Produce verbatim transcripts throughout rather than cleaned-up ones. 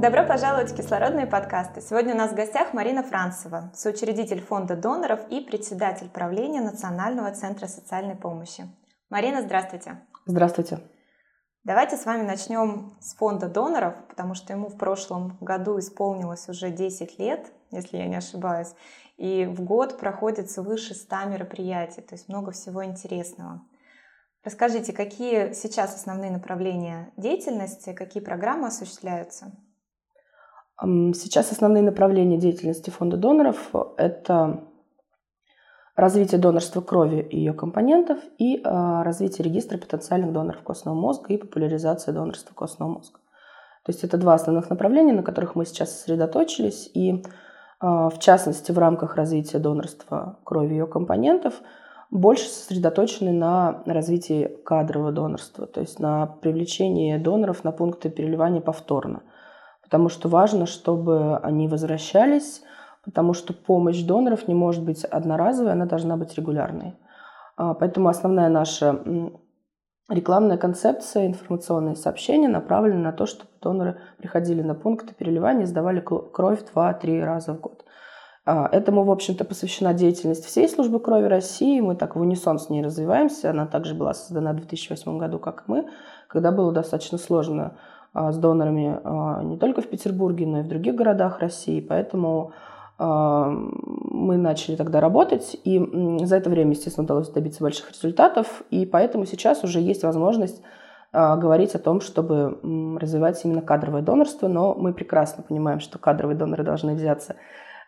Добро пожаловать в кислородные подкасты. Сегодня у нас в гостях Марина Францева, соучредитель Фонда Доноров и председатель правления Национального центра социальной помощи. Марина, здравствуйте. Здравствуйте. Давайте с вами начнем с Фонда Доноров, потому что ему в прошлом году исполнилось уже десять лет, если я не ошибаюсь, и в год проходит свыше ста мероприятий, то есть много всего интересного. Расскажите, какие сейчас основные направления деятельности, какие программы осуществляются? Сейчас основные направления деятельности Фонда Доноров – это развитие донорства крови и ее компонентов и развитие регистра потенциальных доноров костного мозга и популяризация донорства костного мозга. То есть это два основных направления, на которых мы сейчас сосредоточились. И в частности, в рамках развития донорства крови и ее компонентов больше сосредоточены на развитии кадрового донорства, то есть на привлечении доноров на пункты переливания повторно. Потому что важно, чтобы они возвращались, потому что помощь доноров не может быть одноразовой, она должна быть регулярной. Поэтому основная наша рекламная концепция, информационные сообщения направлены на то, чтобы доноры приходили на пункты переливания и сдавали кровь два-три раза в год. Этому, в общем-то, посвящена деятельность всей службы крови России. Мы так в унисон с ней развиваемся. Она также была создана в две тысячи восьмом году, как и мы, когда было достаточно сложно с донорами не только в Петербурге, но и в других городах России. Поэтому мы начали тогда работать, и за это время, естественно, удалось добиться больших результатов. И поэтому сейчас уже есть возможность говорить о том, чтобы развивать именно кадровое донорство. Но мы прекрасно понимаем, что кадровые доноры должны взяться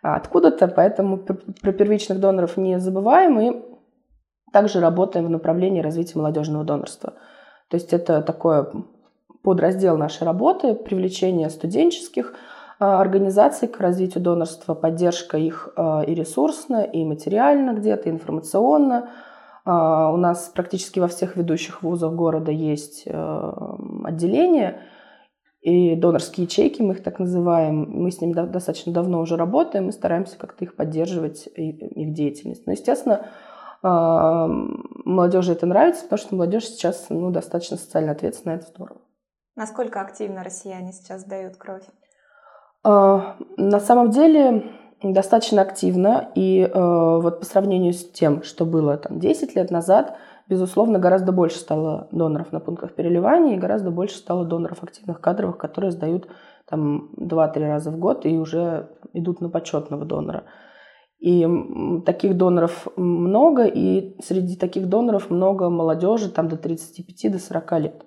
откуда-то, поэтому про первичных доноров не забываем и также работаем в направлении развития молодежного донорства. То есть это такое... подраздел нашей работы, привлечение студенческих организаций к развитию донорства, поддержка их и ресурсно, и материально где-то, и информационно. У нас практически во всех ведущих вузах города есть отделения и донорские ячейки, мы их так называем. Мы с ними достаточно давно уже работаем и стараемся как-то их поддерживать, их деятельность. Но, естественно, молодежи это нравится, потому что молодежь сейчас ну, достаточно социально ответственная, это здорово. Насколько активно россияне сейчас сдают кровь? На самом деле достаточно активно. И вот по сравнению с тем, что было там, десять лет назад, безусловно, гораздо больше стало доноров на пунктах переливания и гораздо больше стало доноров активных кадровых, которые сдают там, два-три раза в год и уже идут на почетного донора. И таких доноров много, и среди таких доноров много молодежи там, до тридцати пяти, до сорока лет.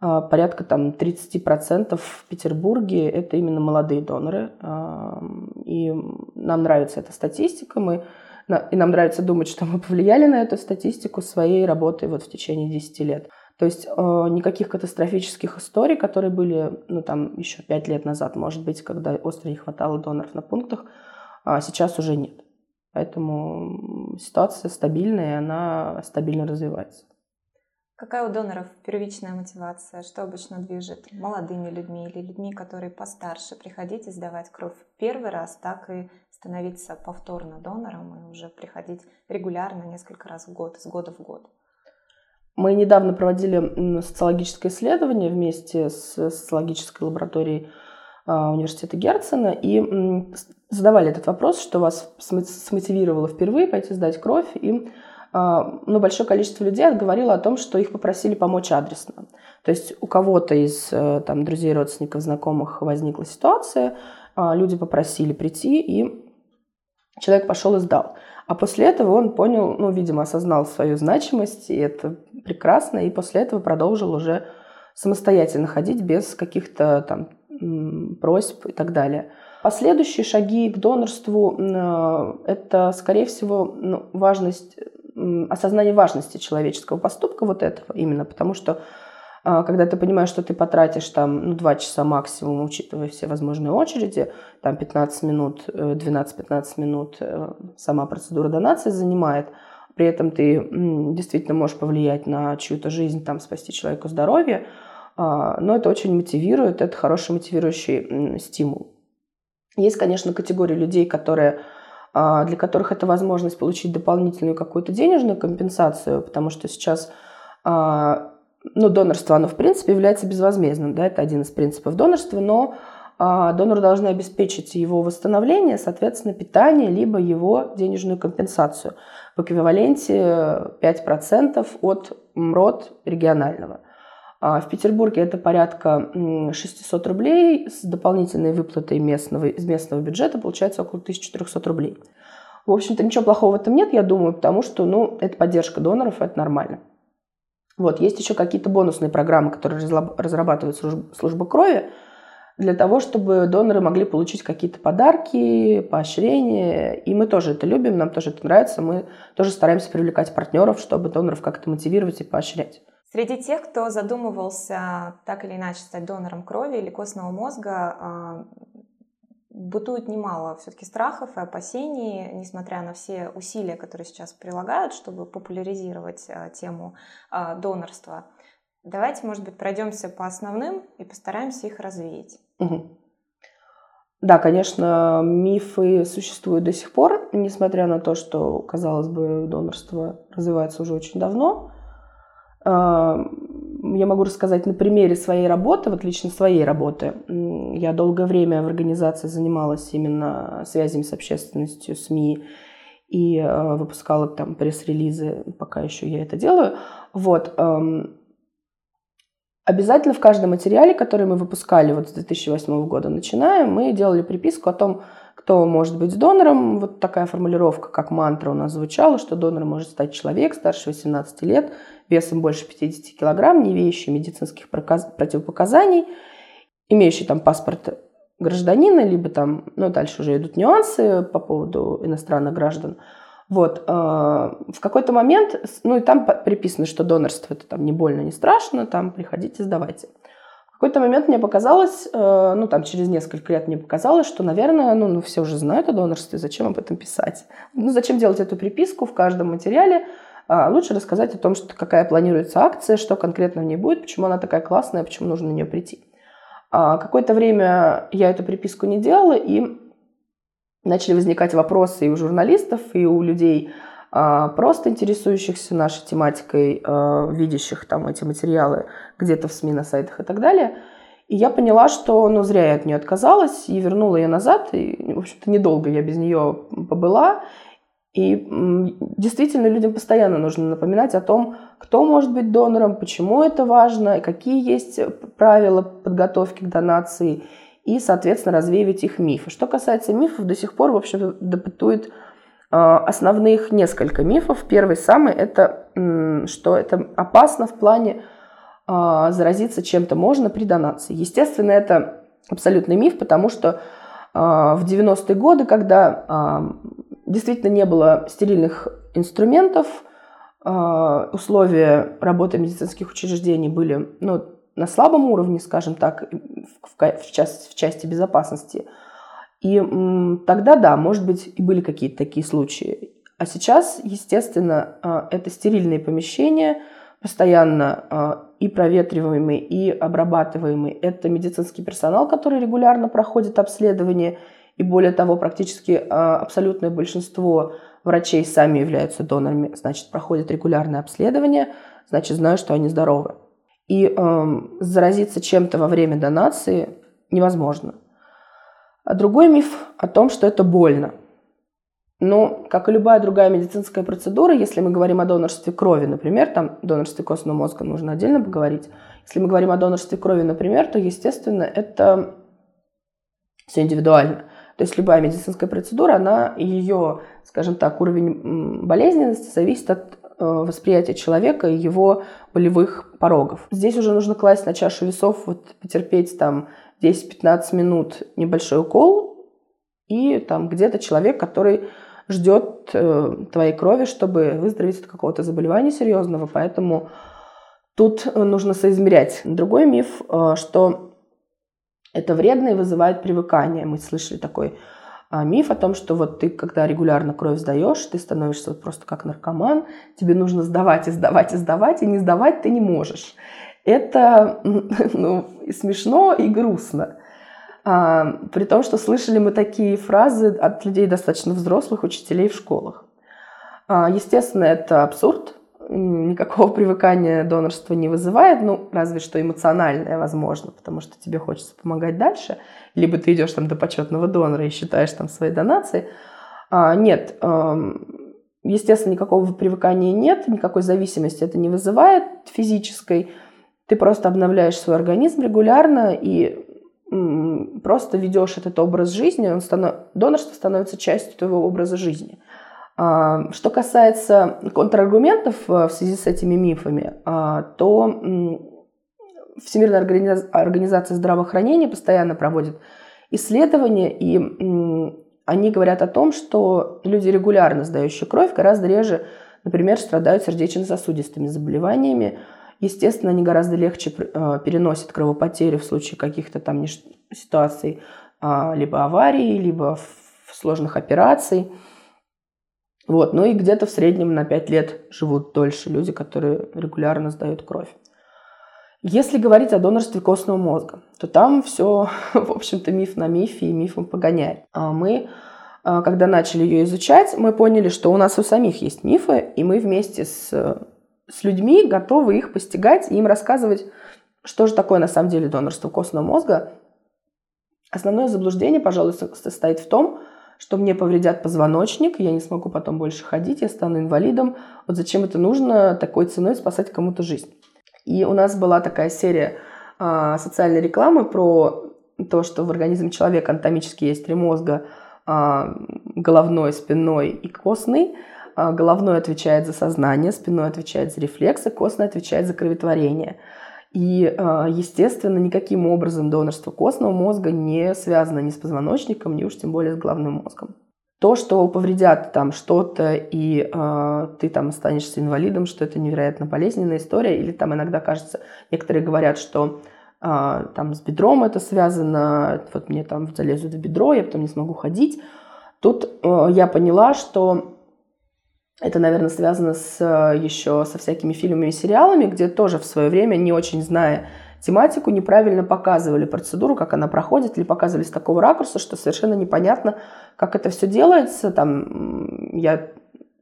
Порядка там, тридцать процентов в Петербурге – это именно молодые доноры. И нам нравится эта статистика, мы, и нам нравится думать, что мы повлияли на эту статистику своей работой вот в течение десяти лет. То есть никаких катастрофических историй, которые были ну, там, еще пять лет назад, может быть, когда остро не хватало доноров на пунктах, сейчас уже нет. Поэтому ситуация стабильная, и она стабильно развивается. Какая у доноров первичная мотивация? Что обычно движет молодыми людьми или людьми, которые постарше, приходить и сдавать кровь в первый раз, так и становиться повторно донором и уже приходить регулярно несколько раз в год, из года в год? Мы недавно проводили социологическое исследование вместе с социологической лабораторией Университета Герцена и задавали этот вопрос, что вас смотивировало впервые пойти сдать кровь, и но большое количество людей отговорило о том, что их попросили помочь адресно. То есть у кого-то из там, друзей, родственников, знакомых возникла ситуация, люди попросили прийти, и человек пошел и сдал. А после этого он понял, ну, видимо, осознал свою значимость, и это прекрасно, и после этого продолжил уже самостоятельно ходить без каких-то там просьб и так далее. Последующие шаги к донорству – это, скорее всего, важность... осознание важности человеческого поступка вот этого именно, потому что когда ты понимаешь, что ты потратишь там ну, два часа максимум, учитывая все возможные очереди, там пятнадцать минут, двенадцать-пятнадцать минут сама процедура донации занимает, при этом ты действительно можешь повлиять на чью-то жизнь, там, спасти человеку здоровье, но это очень мотивирует, это хороший мотивирующий стимул. Есть, конечно, категории людей, которые, для которых это возможность получить дополнительную какую-то денежную компенсацию, потому что сейчас... Ну, донорство, оно, в принципе, является безвозмездным, да, это один из принципов донорства, но а, донору должны обеспечить его восстановление, соответственно, питание, либо его денежную компенсацию в эквиваленте пять процентов от МРОТ регионального. А в Петербурге это порядка шестьсот рублей, с дополнительной выплатой местного, из местного бюджета получается около тысяча триста рублей. В общем-то, ничего плохого в этом нет, я думаю, потому что, ну, это поддержка доноров, это нормально. Вот, есть еще какие-то бонусные программы, которые разрабатывает служба крови, для того, чтобы доноры могли получить какие-то подарки, поощрения. И мы тоже это любим, нам тоже это нравится. Мы тоже стараемся привлекать партнеров, чтобы доноров как-то мотивировать и поощрять. Среди тех, кто задумывался так или иначе стать донором крови или костного мозга, бытует немало все-таки страхов и опасений, несмотря на все усилия, которые сейчас прилагают, чтобы популяризировать э, тему э, донорства. Давайте, может быть, пройдемся по основным и постараемся их развеять. Угу. Да, конечно, мифы существуют до сих пор, несмотря на то, что, казалось бы, донорство развивается уже очень давно. Э, Я могу рассказать на примере своей работы, вот лично своей работы. Я долгое время в организации занималась именно связями с общественностью, СМИ, и выпускала там пресс-релизы, пока еще я это делаю. Вот. Обязательно в каждом материале, который мы выпускали вот с две тысячи восьмого года начиная, мы делали приписку о том, кто может быть донором. Вот такая формулировка, как мантра у нас звучала, что донором может стать человек старше восемнадцати лет, весом больше пятидесяти килограмм, не имеющий медицинских противопоказаний, имеющий там паспорт гражданина, либо там, ну, дальше уже идут нюансы по поводу иностранных граждан. Вот, в какой-то момент, ну, и там приписано, что донорство это там не больно, не страшно, там приходите, сдавайте. В какой-то момент мне показалось, ну, там через несколько лет мне показалось, что, наверное, ну, ну все уже знают о донорстве, зачем об этом писать? Ну, зачем делать эту приписку в каждом материале? Лучше рассказать о том, что, какая планируется акция, что конкретно в ней будет, почему она такая классная, почему нужно на нее прийти. Какое-то время я эту приписку не делала, и начали возникать вопросы и у журналистов, и у людей, просто интересующихся нашей тематикой, видящих там эти материалы где-то в СМИ, на сайтах и так далее. И я поняла, что ну, зря я от нее отказалась, и вернула ее назад, и, в общем-то, недолго я без нее побыла. И действительно, людям постоянно нужно напоминать о том, кто может быть донором, почему это важно, и какие есть правила подготовки к донации, и, соответственно, развеивать их мифы. Что касается мифов, до сих пор, в общем-то, допытует основных несколько мифов. Первый самый – это, что это опасно в плане заразиться чем-то можно при донации. Естественно, это абсолютный миф, потому что в девяностые годы, когда... Действительно, не было стерильных инструментов, условия работы медицинских учреждений были ну, на слабом уровне, скажем так, в части, в части безопасности. И тогда, да, может быть, и были какие-то такие случаи. А сейчас, естественно, это стерильные помещения, постоянно и проветриваемые, и обрабатываемые. Это медицинский персонал, который регулярно проходит обследование. И более того, практически абсолютное большинство врачей сами являются донорами, значит, проходят регулярное обследование, значит, знают, что они здоровы. И э, заразиться чем-то во время донации невозможно. А другой миф о том, что это больно. Ну, как и любая другая медицинская процедура, если мы говорим о донорстве крови, например, там донорстве костного мозга нужно отдельно поговорить. Если мы говорим о донорстве крови, например, то, естественно, это все индивидуально. То есть любая медицинская процедура, она, ее, скажем так, уровень болезненности зависит от восприятия человека и его болевых порогов. Здесь уже нужно класть на чашу весов, вот, потерпеть там десять-пятнадцать минут небольшой укол, и там где-то человек, который ждет э, твоей крови, чтобы выздороветь от какого-то заболевания серьезного. Поэтому Тут нужно соизмерять. Другой миф, что это вредно и вызывает привыкание. Мы слышали такой миф о том, что вот ты, когда регулярно кровь сдаешь, ты становишься вот просто как наркоман, тебе нужно сдавать и сдавать и сдавать, и не сдавать ты не можешь. Это, ну, и смешно, и грустно. А, при том, что слышали мы такие фразы от людей достаточно взрослых, учителей в школах. А, естественно, это абсурд. Никакого привыкания донорство не вызывает, ну, разве что эмоциональное, возможно, потому что тебе хочется помогать дальше, либо ты идешь там до почетного донора и считаешь там свои донации. А, нет, э, естественно, никакого привыкания нет, никакой зависимости это не вызывает физической. Ты просто обновляешь свой организм регулярно и м, просто ведешь этот образ жизни, он станов... донорство становится частью твоего образа жизни. Что касается контраргументов в связи с этими мифами, то Всемирная организация здравоохранения постоянно проводит исследования, и они говорят о том, что люди, регулярно сдающие кровь, гораздо реже, например, страдают сердечно-сосудистыми заболеваниями. Естественно, они гораздо легче переносят кровопотери в случае каких-то там ситуаций, либо аварий, либо сложных операций. Вот. Ну и где-то в среднем на пять лет живут дольше люди, которые регулярно сдают кровь. Если говорить о донорстве костного мозга, то там все, в общем-то, миф на мифе и мифом погоняет. А мы, когда начали ее изучать, мы поняли, что у нас у самих есть мифы, и мы вместе с, с людьми готовы их постигать и им рассказывать, что же такое на самом деле донорство костного мозга. Основное заблуждение, пожалуй, состоит в том, что мне повредят позвоночник, я не смогу потом больше ходить, я стану инвалидом. Вот зачем это нужно такой ценой спасать кому-то жизнь? И у нас была такая серия э, социальной рекламы про то, что в организме человека анатомически есть три мозга, э, головной, спинной и костный. Э, головной отвечает за сознание, спинной отвечает за рефлексы, костный отвечает за кроветворение. И, естественно, никаким образом донорство костного мозга не связано ни с позвоночником, ни уж тем более с головным мозгом. То, что повредят там что-то, и э, ты там останешься инвалидом, что это невероятно болезненная история, или там иногда кажется, некоторые говорят, что э, там с бедром это связано, вот мне там залезут в бедро, я потом не смогу ходить. Тут э, я поняла, что... Это, наверное, связано с, еще со всякими фильмами и сериалами, где тоже в свое время, не очень зная тематику, неправильно показывали процедуру, как она проходит, или показывали с такого ракурса, что совершенно непонятно, как это все делается. Там, я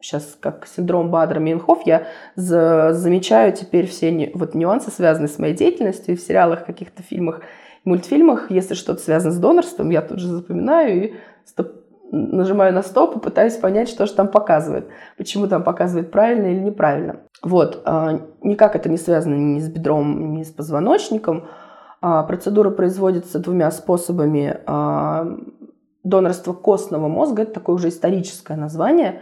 сейчас как синдром Баадера-Мeinhof, я за, замечаю теперь все не, вот, нюансы, связанные с моей деятельностью, и в сериалах, каких-то фильмах, мультфильмах. Если что-то связано с донорством, я тут же запоминаю и стоп. Нажимаю на стоп и пытаюсь понять, что же там показывает. Почему там показывает правильно или неправильно. Вот. Никак это не связано ни с бедром, ни с позвоночником. Процедура производится двумя способами. Донорство костного мозга – это такое уже историческое название,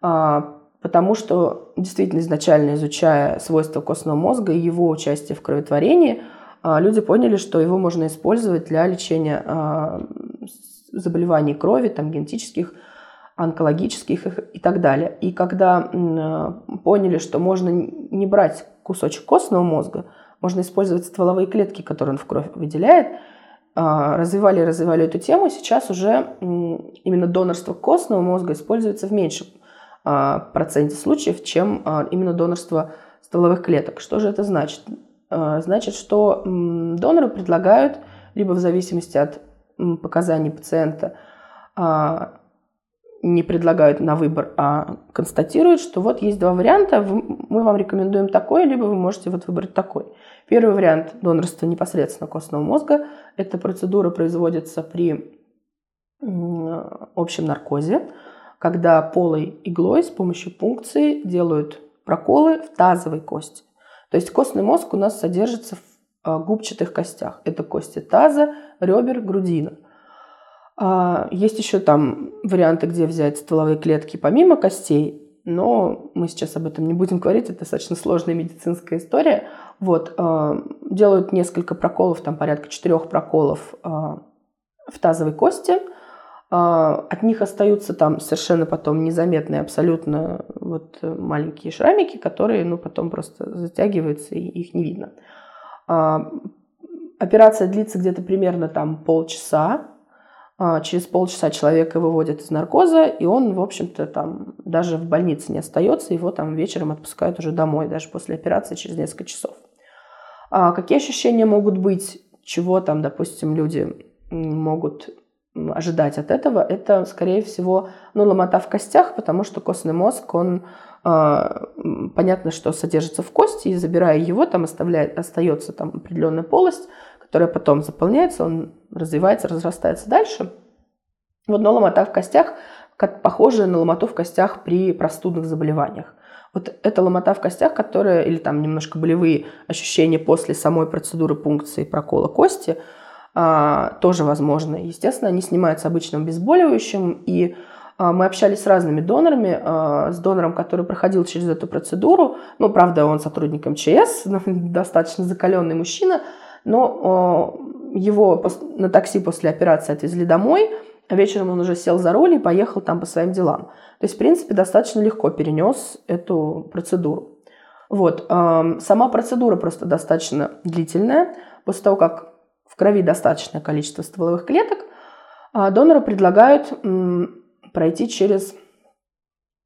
потому что действительно изначально изучая свойства костного мозга и его участие в кроветворении, люди поняли, что его можно использовать для лечения заболеваний крови, там, генетических, онкологических и так далее. И когда поняли, что можно не брать кусочек костного мозга, можно использовать стволовые клетки, которые он в кровь выделяет, развивали и развивали эту тему. Сейчас уже именно донорство костного мозга используется в меньшем проценте случаев, чем именно донорство стволовых клеток. Что же это значит? Значит, что донору предлагают, либо в зависимости от показаний пациента, а, не предлагают на выбор, а констатируют, что вот есть два варианта, мы вам рекомендуем такой, либо вы можете вот выбрать такой. Первый вариант донорства непосредственно костного мозга. Эта процедура производится при общем наркозе, когда полой иглой с помощью пункции делают проколы в тазовой кости. То есть костный мозг у нас содержится в губчатых костях. Это кости таза, ребер, грудины. Есть еще там варианты, где взять стволовые клетки помимо костей, но мы сейчас об этом не будем говорить, это достаточно сложная медицинская история. Вот. Делают несколько проколов, там порядка четырех проколов в тазовой кости, От них остаются там совершенно потом незаметные абсолютно вот маленькие шрамики, которые ну, потом просто затягиваются и их не видно. Операция длится где-то примерно там полчаса. Через полчаса человека выводят из наркоза, и он, в общем-то, там даже в больнице не остается, его там вечером отпускают уже домой, даже после операции через несколько часов. Какие ощущения могут быть, чего там, допустим, люди могут ожидать от этого, это, скорее всего, ну, ломота в костях, потому что костный мозг, он, э, понятно, что содержится в кости, и забирая его, там оставляет, остается там определенная полость, которая потом заполняется, он развивается, разрастается дальше. Вот, но ломота в костях, как, похожая на ломоту в костях при простудных заболеваниях. Вот эта ломота в костях, которая, или там немножко болевые ощущения после самой процедуры пункции прокола кости, тоже возможно. Естественно, они снимаются обычным обезболивающим, и мы общались с разными донорами, с донором, который проходил через эту процедуру, ну, правда, он сотрудник эм че эс, достаточно закаленный мужчина, но его на такси после операции отвезли домой, а вечером он уже сел за руль и поехал там по своим делам. То есть, в принципе, достаточно легко перенес эту процедуру. Вот. Сама процедура просто достаточно длительная. После того, как в крови достаточное количество стволовых клеток, донору предлагают пройти через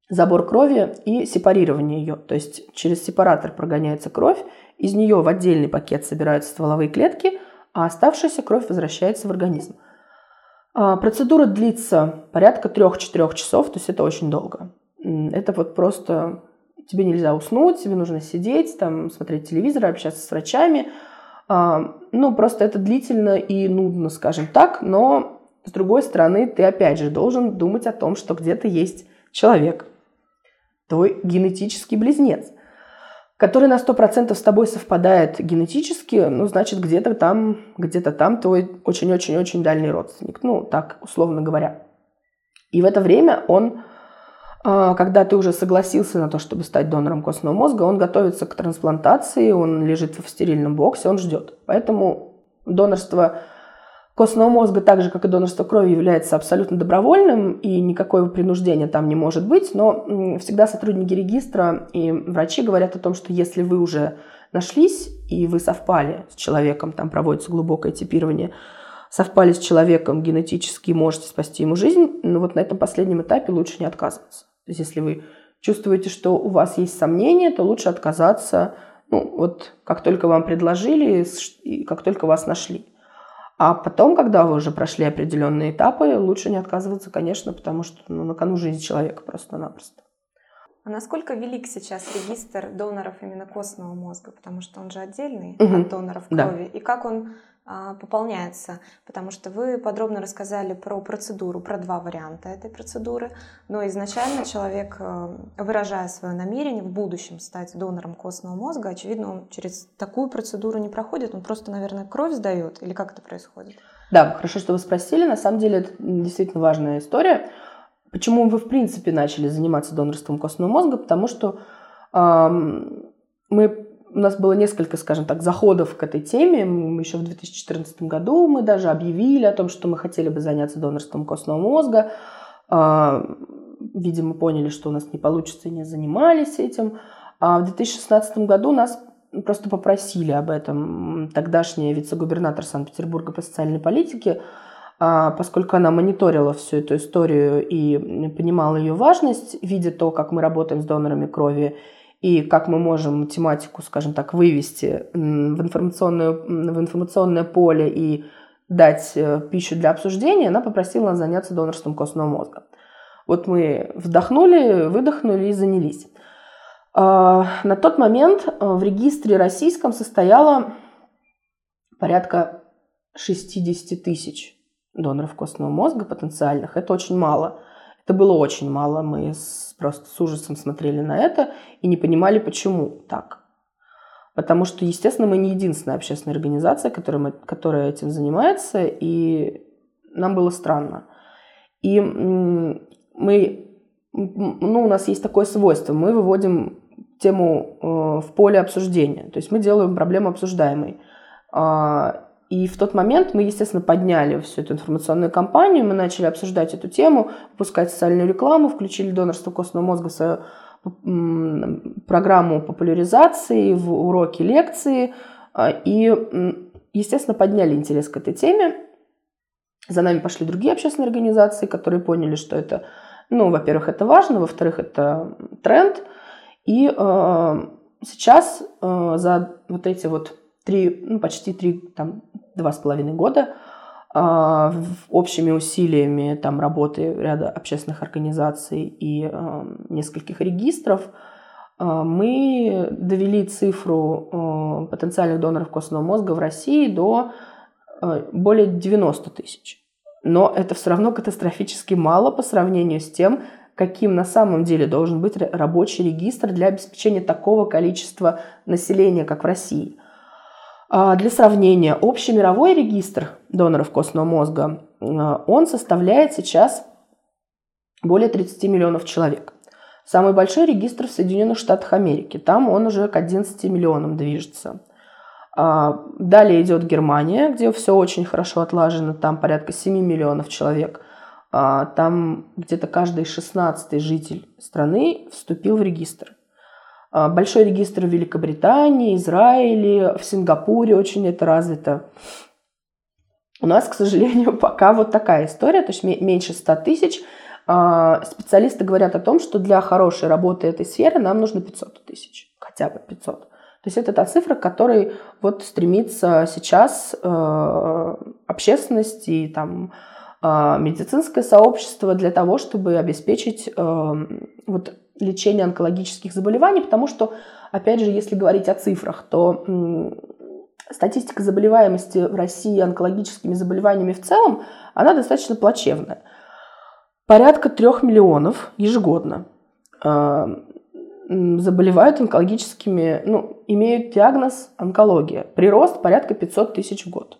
забор крови и сепарирование ее. То есть через сепаратор прогоняется кровь, из нее в отдельный пакет собираются стволовые клетки, а оставшаяся кровь возвращается в организм. Процедура длится порядка три-четыре часов, то есть это очень долго. Это вот просто тебе нельзя уснуть, тебе нужно сидеть, там, смотреть телевизор, общаться с врачами. Ну, просто это длительно и нудно, скажем так, но, с другой стороны, ты опять же должен думать о том, что где-то есть человек, твой генетический близнец, который на сто процентов с тобой совпадает генетически, ну, значит, где-то там, где-то там твой очень-очень-очень дальний родственник, ну, так, условно говоря. И в это время он, когда ты уже согласился на то, чтобы стать донором костного мозга, он готовится к трансплантации, он лежит в стерильном боксе, он ждет. Поэтому донорство костного мозга, так же, как и донорство крови, является абсолютно добровольным, и никакого принуждения там не может быть, но всегда сотрудники регистра и врачи говорят о том, что если вы уже нашлись, и вы совпали с человеком, там проводится глубокое типирование, совпали с человеком генетически, можете спасти ему жизнь, но вот на этом последнем этапе лучше не отказываться. То есть, если вы чувствуете, что у вас есть сомнения, то лучше отказаться, ну, вот как только вам предложили, и как только вас нашли. А потом, когда вы уже прошли определенные этапы, лучше не отказываться, конечно, потому что ну, на кону жизнь человека просто-напросто. А насколько велик сейчас регистр доноров именно костного мозга? Потому что он же отдельный угу. от доноров крови. Да. И как он а, пополняется? Потому что вы подробно рассказали про процедуру, про два варианта этой процедуры. Но изначально человек, выражая свое намерение в будущем стать донором костного мозга, очевидно, он через такую процедуру не проходит. Он просто, наверное, кровь сдает? Или как это происходит? Да, хорошо, что вы спросили. На самом деле, это действительно важная история. Почему вы, в принципе, начали заниматься донорством костного мозга? Потому что эм, мы, у нас было несколько, скажем так, заходов к этой теме. Мы еще в две тысячи четырнадцатом году мы даже объявили о том, что мы хотели бы заняться донорством костного мозга. Эм, видимо, поняли, что у нас не получится, и не занимались этим. А в две тысячи шестнадцатом году нас просто попросили об этом. Тогдашняя вице-губернатор Санкт-Петербурга по социальной политике, поскольку она мониторила всю эту историю и понимала ее важность, видя то, как мы работаем с донорами крови и как мы можем тематику, скажем так, вывести в информационное, в информационное поле и дать пищу для обсуждения, она попросила нас заняться донорством костного мозга. Вот мы вдохнули, выдохнули и занялись. На тот момент в регистре российском состояло порядка шестьдесят тысяч доноров костного мозга потенциальных, это очень мало. Это было очень мало. Мы с, просто с ужасом смотрели на это и не понимали, почему так. Потому что, естественно, мы не единственная общественная организация, которая, мы, которая этим занимается, и нам было странно. И мы, ну, у нас есть такое свойство, мы выводим тему в поле обсуждения, то есть мы делаем проблему обсуждаемой. И в тот момент мы, естественно, подняли всю эту информационную кампанию, мы начали обсуждать эту тему, выпускать социальную рекламу, включили донорство костного мозга в свою программу популяризации, в уроки, лекции. И, естественно, подняли интерес к этой теме. За нами пошли другие общественные организации, которые поняли, что это, ну, во-первых, это важно, во-вторых, это тренд. И э, сейчас э, за вот эти вот три, ну, почти три, там, два с половиной года э, общими усилиями там, работы ряда общественных организаций и э, нескольких регистров э, мы довели цифру э, потенциальных доноров костного мозга в России до э, более девяноста тысяч. Но это все равно катастрофически мало по сравнению с тем, каким на самом деле должен быть рабочий регистр для обеспечения такого количества населения, как в России. Для сравнения, общемировой регистр доноров костного мозга, он составляет сейчас более тридцати миллионов человек. Самый большой регистр в Соединенных Штатах Америки, там он уже к одиннадцати миллионам движется. Далее идет Германия, где все очень хорошо отлажено, там порядка семи миллионов человек. Там где-то каждый шестнадцатый житель страны вступил в регистр. Большой регистр в Великобритании, Израиле, в Сингапуре очень это развито. У нас, к сожалению, пока вот такая история, то есть меньше ста тысяч. Специалисты говорят о том, что для хорошей работы этой сферы нам нужно пятьсот тысяч, хотя бы пятьсот. То есть это та цифра, к которой вот стремится сейчас общественность и там... медицинское сообщество для того, чтобы обеспечить э, вот, лечение онкологических заболеваний, потому что, опять же, если говорить о цифрах, то э, статистика заболеваемости в России онкологическими заболеваниями в целом, она достаточно плачевная. Порядка трёх миллионов ежегодно э, заболевают онкологическими, ну, имеют диагноз онкология. Прирост порядка пятисот тысяч в год.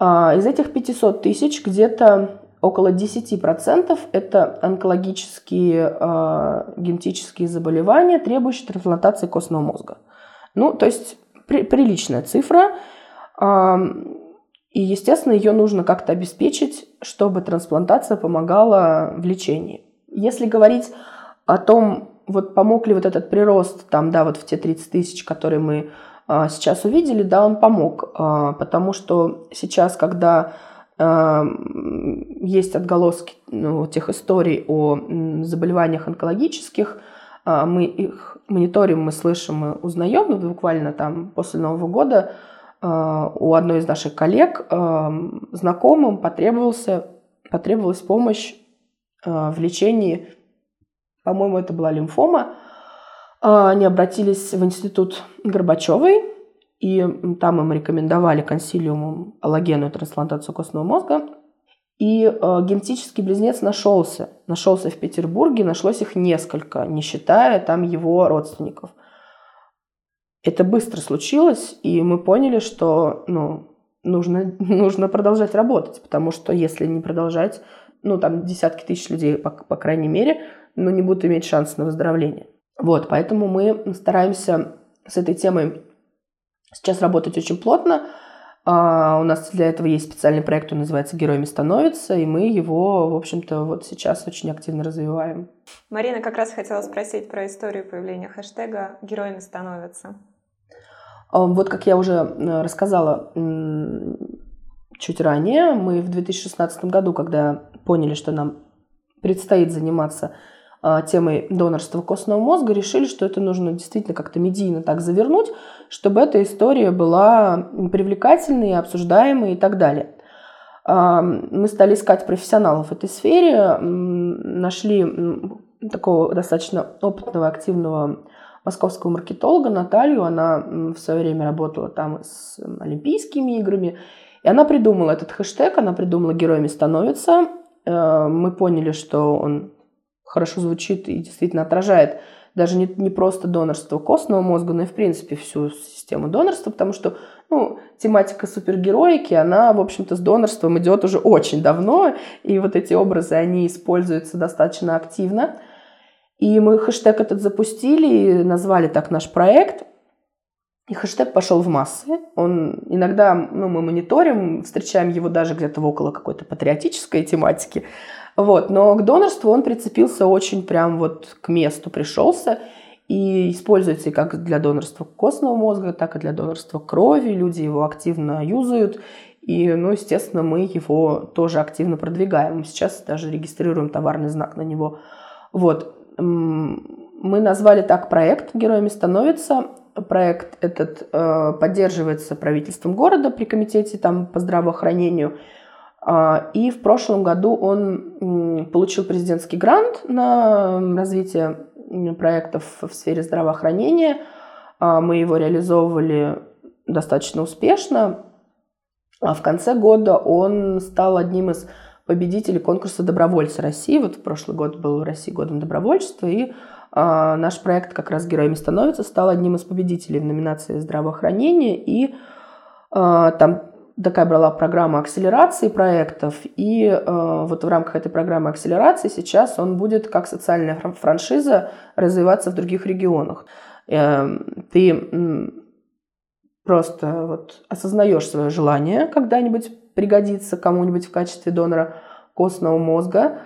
Из этих пятисот тысяч где-то около десяти процентов это онкологические э, генетические заболевания, требующие трансплантации костного мозга. Ну, то есть при, приличная цифра. Э, и, естественно, ее нужно как-то обеспечить, чтобы трансплантация помогала в лечении. Если говорить о том, вот помог ли вот этот прирост там, да, вот в те тридцать тысяч, которые мы... сейчас увидели, да, он помог, потому что сейчас, когда есть отголоски, ну, тех историй о заболеваниях онкологических, мы их мониторим, мы слышим, мы узнаем, ну, буквально там после Нового года у одной из наших коллег знакомым потребовался, потребовалась помощь в лечении, по-моему, это была лимфома. Они обратились в институт Горбачевой, и там им рекомендовали консилиумом аллогенную трансплантацию костного мозга. И генетический близнец нашелся. Нашелся в Петербурге, нашлось их несколько, не считая там его родственников. Это быстро случилось, и мы поняли, что, ну, нужно, нужно продолжать работать, потому что если не продолжать, ну, там десятки тысяч людей, по, по крайней мере, ну, не будут иметь шанс на выздоровление. Вот, поэтому мы стараемся с этой темой сейчас работать очень плотно. А, у нас для этого есть специальный проект, он называется «Героями становятся», и мы его, в общем-то, вот сейчас очень активно развиваем. Марина как раз хотела спросить про историю появления хэштега «Героями становятся». А, вот как я уже рассказала м- чуть ранее, мы в две тысячи шестнадцатом году, когда поняли, что нам предстоит заниматься темой донорства костного мозга, решили, что это нужно действительно как-то медийно так завернуть, чтобы эта история была привлекательной, обсуждаемой и так далее. Мы стали искать профессионалов в этой сфере, нашли такого достаточно опытного, активного московского маркетолога Наталью. Она в свое время работала там с Олимпийскими играми, и она придумала этот хэштег, она придумала «Героями становятся». Мы поняли, что он хорошо звучит и действительно отражает даже не, не просто донорство костного мозга, но и, в принципе, всю систему донорства, потому что, ну, тематика супергероики, она, в общем-то, с донорством идет уже очень давно, и вот эти образы, они используются достаточно активно. И мы хэштег этот запустили, назвали так наш проект, И хэштег пошел в массы. Он иногда, ну, мы мониторим, встречаем его даже где-то около какой-то патриотической тематики. Вот. Но к донорству он прицепился очень прям вот к месту, пришелся. И используется и как для донорства костного мозга, так и для донорства крови. Люди его активно юзают. И, ну, естественно, мы его тоже активно продвигаем. Мы сейчас даже регистрируем товарный знак на него. Вот. Мы назвали так проект «Героями становятся». Проект этот э, поддерживается правительством города при комитете там, по здравоохранению. Э, и в прошлом году он э, получил президентский грант на развитие проектов в сфере здравоохранения. Э, мы его реализовывали достаточно успешно. А в конце года он стал одним из победителей конкурса «Добровольцы России». Вот в прошлый год был в России годом добровольчества, и наш проект как раз «Героями становятся» стал одним из победителей в номинации здравоохранения. И э, там такая была программа акселерации проектов. И э, вот в рамках этой программы акселерации сейчас он будет как социальная франшиза развиваться в других регионах. Э, ты э, просто вот осознаешь свое желание когда-нибудь пригодиться кому-нибудь в качестве донора костного мозга,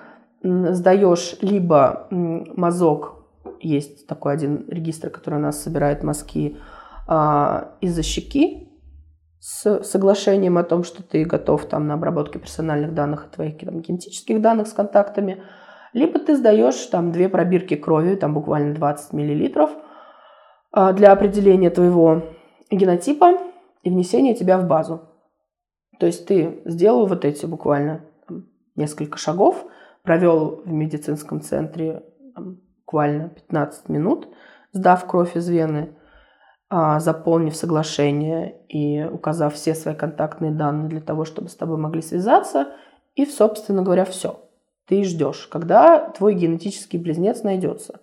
э, сдаешь либо э, мазок. Есть такой один регистр, который у нас собирает мазки а, из-за щеки с соглашением о том, что ты готов там, на обработке персональных данных и твоих там, генетических данных с контактами. Либо ты сдаешь там, две пробирки крови, там буквально двадцать миллилитров а, для определения твоего генотипа и внесения тебя в базу. То есть ты сделал вот эти буквально там, несколько шагов, провел в медицинском центре там, буквально пятнадцать минут, сдав кровь из вены, заполнив соглашение и указав все свои контактные данные для того, чтобы с тобой могли связаться. И, собственно говоря, все. Ты ждешь, когда твой генетический близнец найдется.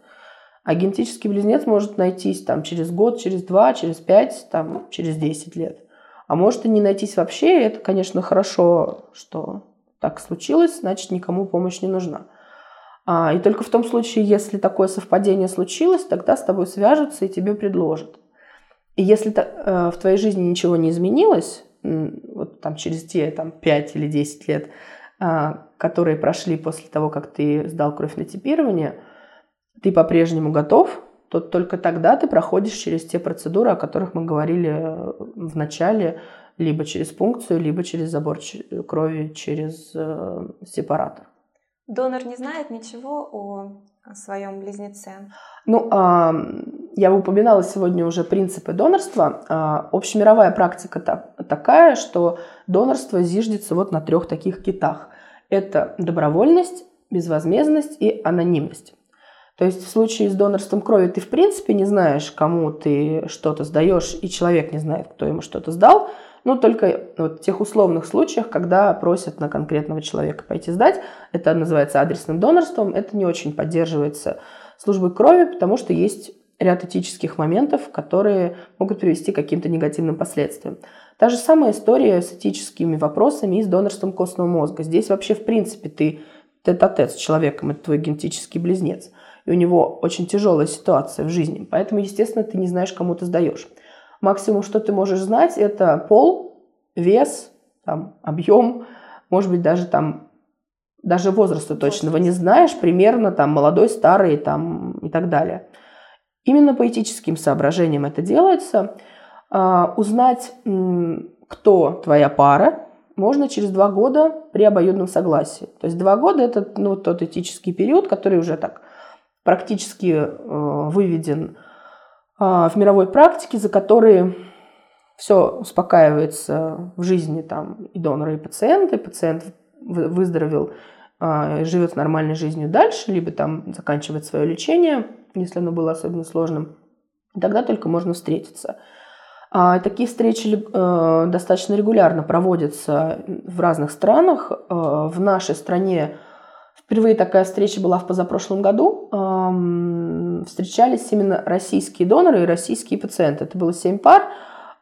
А генетический близнец может найтись там, через год, через два, через пять, там, через десять лет. А может и не найтись вообще. И это, конечно, хорошо, что так случилось, значит, никому помощь не нужна. И только в том случае, если такое совпадение случилось, тогда с тобой свяжутся и тебе предложат. И если в твоей жизни ничего не изменилось, вот там через те там, пять или десять лет, которые прошли после того, как ты сдал кровь на типирование, ты по-прежнему готов, то только тогда ты проходишь через те процедуры, о которых мы говорили в начале, либо через пункцию, либо через забор крови, через сепаратор. Донор не знает ничего о, о своем близнеце? Ну, а, я упоминала сегодня уже принципы донорства. А, общемировая практика та, такая, что донорство зиждется вот на трех таких китах. Это добровольность, безвозмездность и анонимность. То есть в случае с донорством крови ты в принципе не знаешь, кому ты что-то сдаешь, и человек не знает, кто ему что-то сдал. Ну, только вот в тех условных случаях, когда просят на конкретного человека пойти сдать, это называется адресным донорством, это не очень поддерживается службой крови, потому что есть ряд этических моментов, которые могут привести к каким-то негативным последствиям. Та же самая история с этическими вопросами и с донорством костного мозга. Здесь вообще, в принципе, ты тет-а-тет с человеком, это твой генетический близнец, и у него очень тяжелая ситуация в жизни, поэтому, естественно, ты не знаешь, кому ты сдаешь. Максимум, что ты можешь знать, это пол, вес, там, объем, может быть, даже, там, даже возраста точного не знаешь, примерно там, молодой, старый там, и так далее. Именно по этическим соображениям это делается. А, узнать, кто твоя пара, можно через два года при обоюдном согласии. То есть два года – это ну, тот этический период, который уже так практически э, выведен в мировой практике, за которые все успокаивается в жизни там, и донора, и пациента. И пациент выздоровел, живет нормальной жизнью дальше, либо там заканчивает свое лечение, если оно было особенно сложным. Тогда только можно встретиться. Такие встречи достаточно регулярно проводятся в разных странах. В нашей стране впервые такая встреча была в позапрошлом году. Встречались именно российские доноры и российские пациенты. Это было семь пар,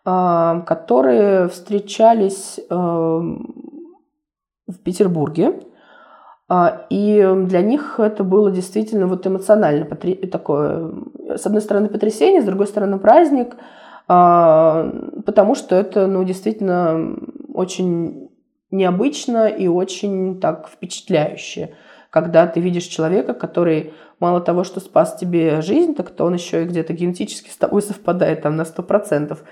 которые встречались в Петербурге. И для них это было действительно вот эмоционально такое, с одной стороны, потрясение, с другой стороны, праздник. потому что это, ну, действительно очень необычно и очень так впечатляюще, когда ты видишь человека, который мало того, что спас тебе жизнь, так то он еще и где-то генетически с тобой совпадает там на сто процентов.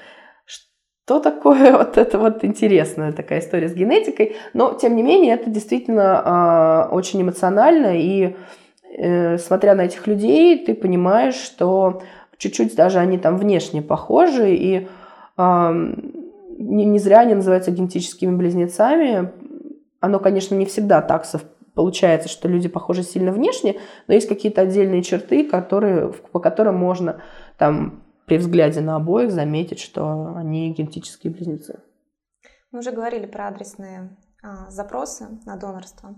Что такое вот это вот интересная такая история с генетикой, но тем не менее это действительно э, очень эмоционально, и э, смотря на этих людей, ты понимаешь, что чуть-чуть даже они там внешне похожи, и э, не, не зря они называются генетическими близнецами. Оно, конечно, не всегда так совпадает. Получается, что люди похожи сильно внешне, но есть какие-то отдельные черты, которые, по которым можно там, при взгляде на обоих заметить, что они генетические близнецы. Мы уже говорили про адресные а, запросы на донорство.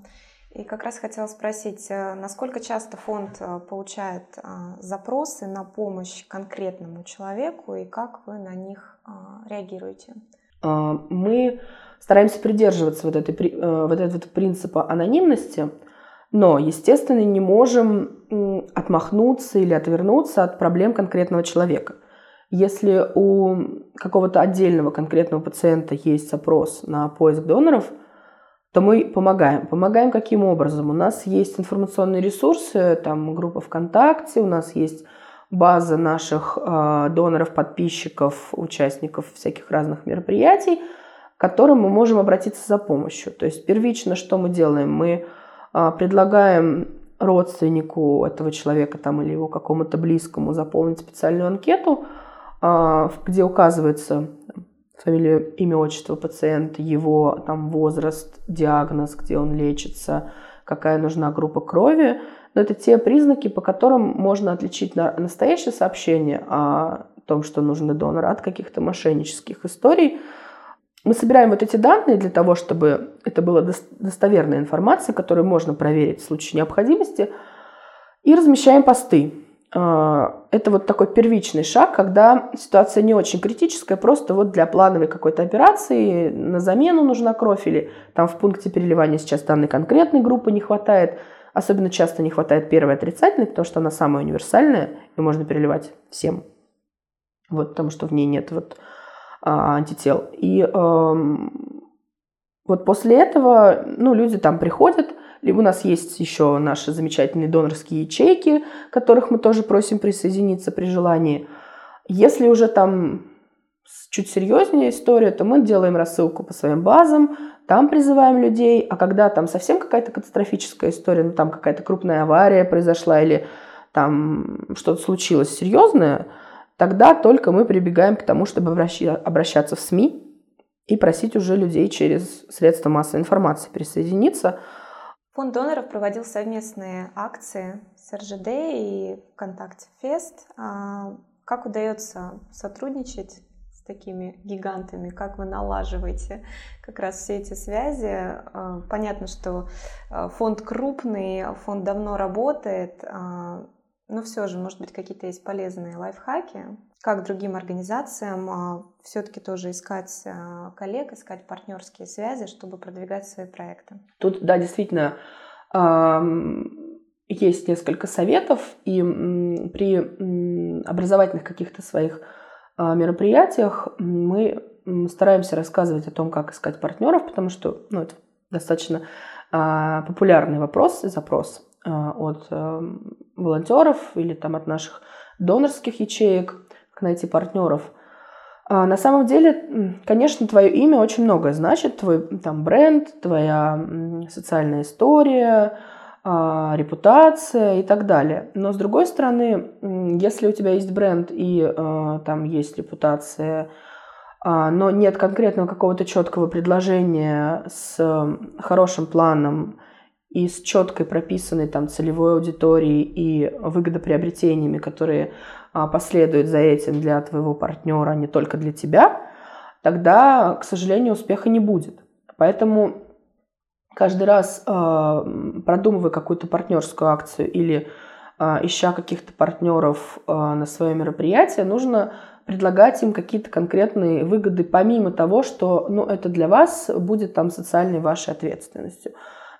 И как раз хотела спросить, насколько часто фонд получает а, запросы на помощь конкретному человеку, и как вы на них а, реагируете? Мы стараемся придерживаться вот, этой, вот этого принципа анонимности, но, естественно, не можем отмахнуться или отвернуться от проблем конкретного человека. Если у какого-то отдельного конкретного пациента есть запрос на поиск доноров, то мы помогаем. Помогаем каким образом? У нас есть информационные ресурсы, там группа ВКонтакте, у нас есть база наших э, доноров, подписчиков, участников всяких разных мероприятий, к которым мы можем обратиться за помощью. То есть первично, что мы делаем? Мы э, предлагаем родственнику этого человека там, или его какому-то близкому заполнить специальную анкету, э, где указывается фамилия, имя, отчество пациента, его там, возраст, диагноз, где он лечится, какая нужна группа крови. Но это те признаки, по которым можно отличить настоящее сообщение о том, что нужен донор, от каких-то мошеннических историй. Мы собираем вот эти данные для того, чтобы это была достоверная информация, которую можно проверить в случае необходимости, и размещаем посты. Это вот такой первичный шаг, когда ситуация не очень критическая, просто вот для плановой какой-то операции на замену нужна кровь, или там в пункте переливания сейчас данной конкретной группы не хватает. Особенно часто не хватает первой отрицательной, потому что она самая универсальная, и можно переливать всем. Вот, потому что в ней нет вот, а, антител. И эм, вот после этого ну, люди там приходят. Либо у нас есть еще наши замечательные донорские ячейки, которых мы тоже просим присоединиться при желании. Если уже там чуть серьезнее история, то мы делаем рассылку по своим базам, там призываем людей, а когда там совсем какая-то катастрофическая история, ну там какая-то крупная авария произошла или там что-то случилось серьезное, тогда только мы прибегаем к тому, чтобы обращаться в СМИ и просить уже людей через средства массовой информации присоединиться. Фонд доноров проводил совместные акции с эр жэ дэ и ВКонтакте Фест. Как удается сотрудничать с такими гигантами, как вы налаживаете как раз все эти связи? Понятно, что фонд крупный, фонд давно работает, но все же, может быть, какие-то есть полезные лайфхаки. Как другим организациям все-таки тоже искать коллег, искать партнерские связи, чтобы продвигать свои проекты? Тут, да, действительно, есть несколько советов, и при образовательных каких-то своих мероприятиях мы стараемся рассказывать о том, как искать партнеров, потому что ну, это достаточно а, популярный вопрос и запрос а, от а, волонтеров или там, от наших донорских ячеек, как найти партнеров. А, на самом деле, конечно, твое имя очень многое значит, твой там, бренд, твоя социальная история, репутация и так далее. Но с другой стороны, если у тебя есть бренд и э, там есть репутация, э, но нет конкретного какого-то четкого предложения с э, хорошим планом и с четкой прописанной там целевой аудиторией и выгодоприобретениями, которые э, последуют за этим для твоего партнера, не только для тебя, тогда, к сожалению, успеха не будет. Поэтому каждый раз, продумывая какую-то партнерскую акцию или ища каких-то партнеров на свое мероприятие, нужно предлагать им какие-то конкретные выгоды, помимо того, что ну, это для вас будет там, социальной вашей ответственностью.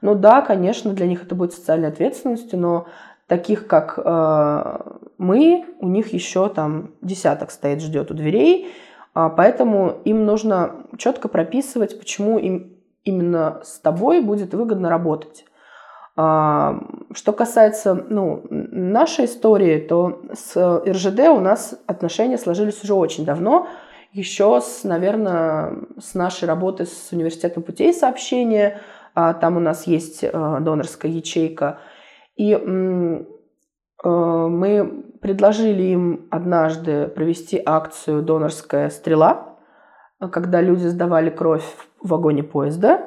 Ну да, конечно, для них это будет социальной ответственностью, но Таких, как э, мы, у них еще там десяток стоит, ждет у дверей. Э, поэтому им нужно четко прописывать, почему им именно с тобой будет выгодно работать. Э, что касается ну, нашей истории, то с эр жэ дэ у нас отношения сложились уже очень давно. Еще, с, наверное, с нашей работы с университетом путей сообщения. Э, там у нас есть э, донорская ячейка. И э, мы предложили им однажды провести акцию «Донорская стрела», когда люди сдавали кровь в вагоне поезда.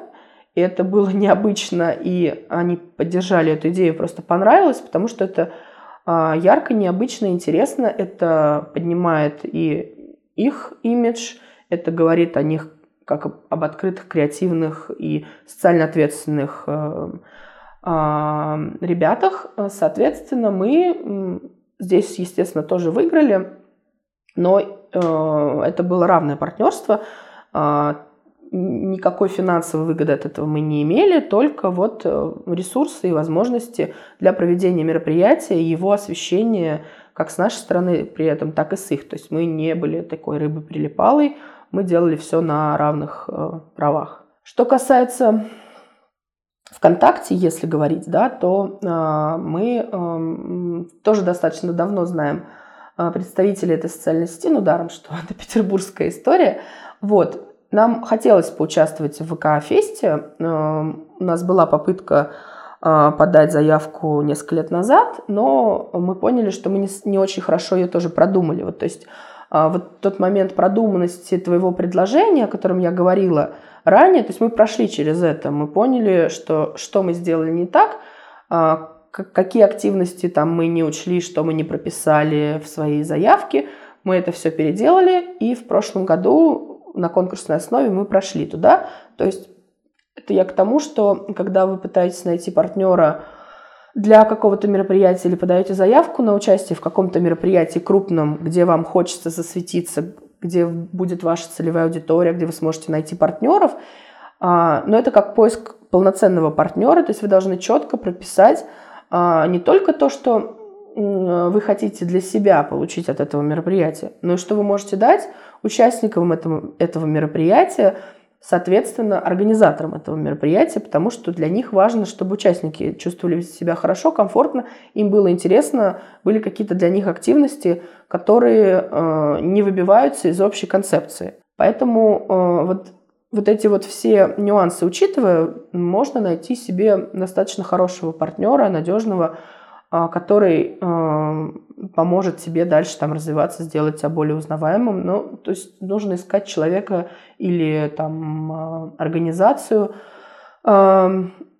И это было необычно, и они поддержали эту идею, просто понравилось, потому что это э, ярко, необычно, интересно. Это поднимает и их имидж, это говорит о них как об открытых, креативных и социально ответственных э, ребятах. Соответственно, мы здесь, естественно, тоже выиграли, но это было равное партнерство. Никакой финансовой выгоды от этого мы не имели, только вот ресурсы и возможности для проведения мероприятия и его освещения как с нашей стороны, при этом так и с их. То есть мы не были такой рыбой прилипалой, мы делали все на равных правах. Что касается ВКонтакте, если говорить, да, то э, мы э, тоже достаточно давно знаем э, представителей этой социальной сети, ну, даром, что это петербургская история. Вот. Нам хотелось поучаствовать в ВК-фесте. Э, у нас была попытка э, подать заявку несколько лет назад, но мы поняли, что мы не, не очень хорошо ее тоже продумали. Вот, то есть э, вот тот момент продуманности твоего предложения, о котором я говорила ранее, то есть мы прошли через это, мы поняли, что, что мы сделали не так, какие активности там мы не учли, что мы не прописали в своей заявке. Мы это все переделали, и в прошлом году на конкурсной основе мы прошли туда. То есть это я к тому, что когда вы пытаетесь найти партнера для какого-то мероприятия или подаете заявку на участие в каком-то мероприятии крупном, где вам хочется засветиться, где будет ваша целевая аудитория, где вы сможете найти партнеров. Но это как поиск полноценного партнера, то есть вы должны четко прописать не только то, что вы хотите для себя получить от этого мероприятия, но и что вы можете дать участникам этого, этого мероприятия, соответственно, организаторам этого мероприятия, потому что для них важно, чтобы участники чувствовали себя хорошо, комфортно, им было интересно, были какие-то для них активности, которые э, не выбиваются из общей концепции. Поэтому э, вот, вот эти вот все нюансы учитывая, можно найти себе достаточно хорошего партнера, надежного, э, который э, поможет тебе дальше там развиваться, сделать тебя более узнаваемым. Ну, то есть нужно искать человека или там организацию, э,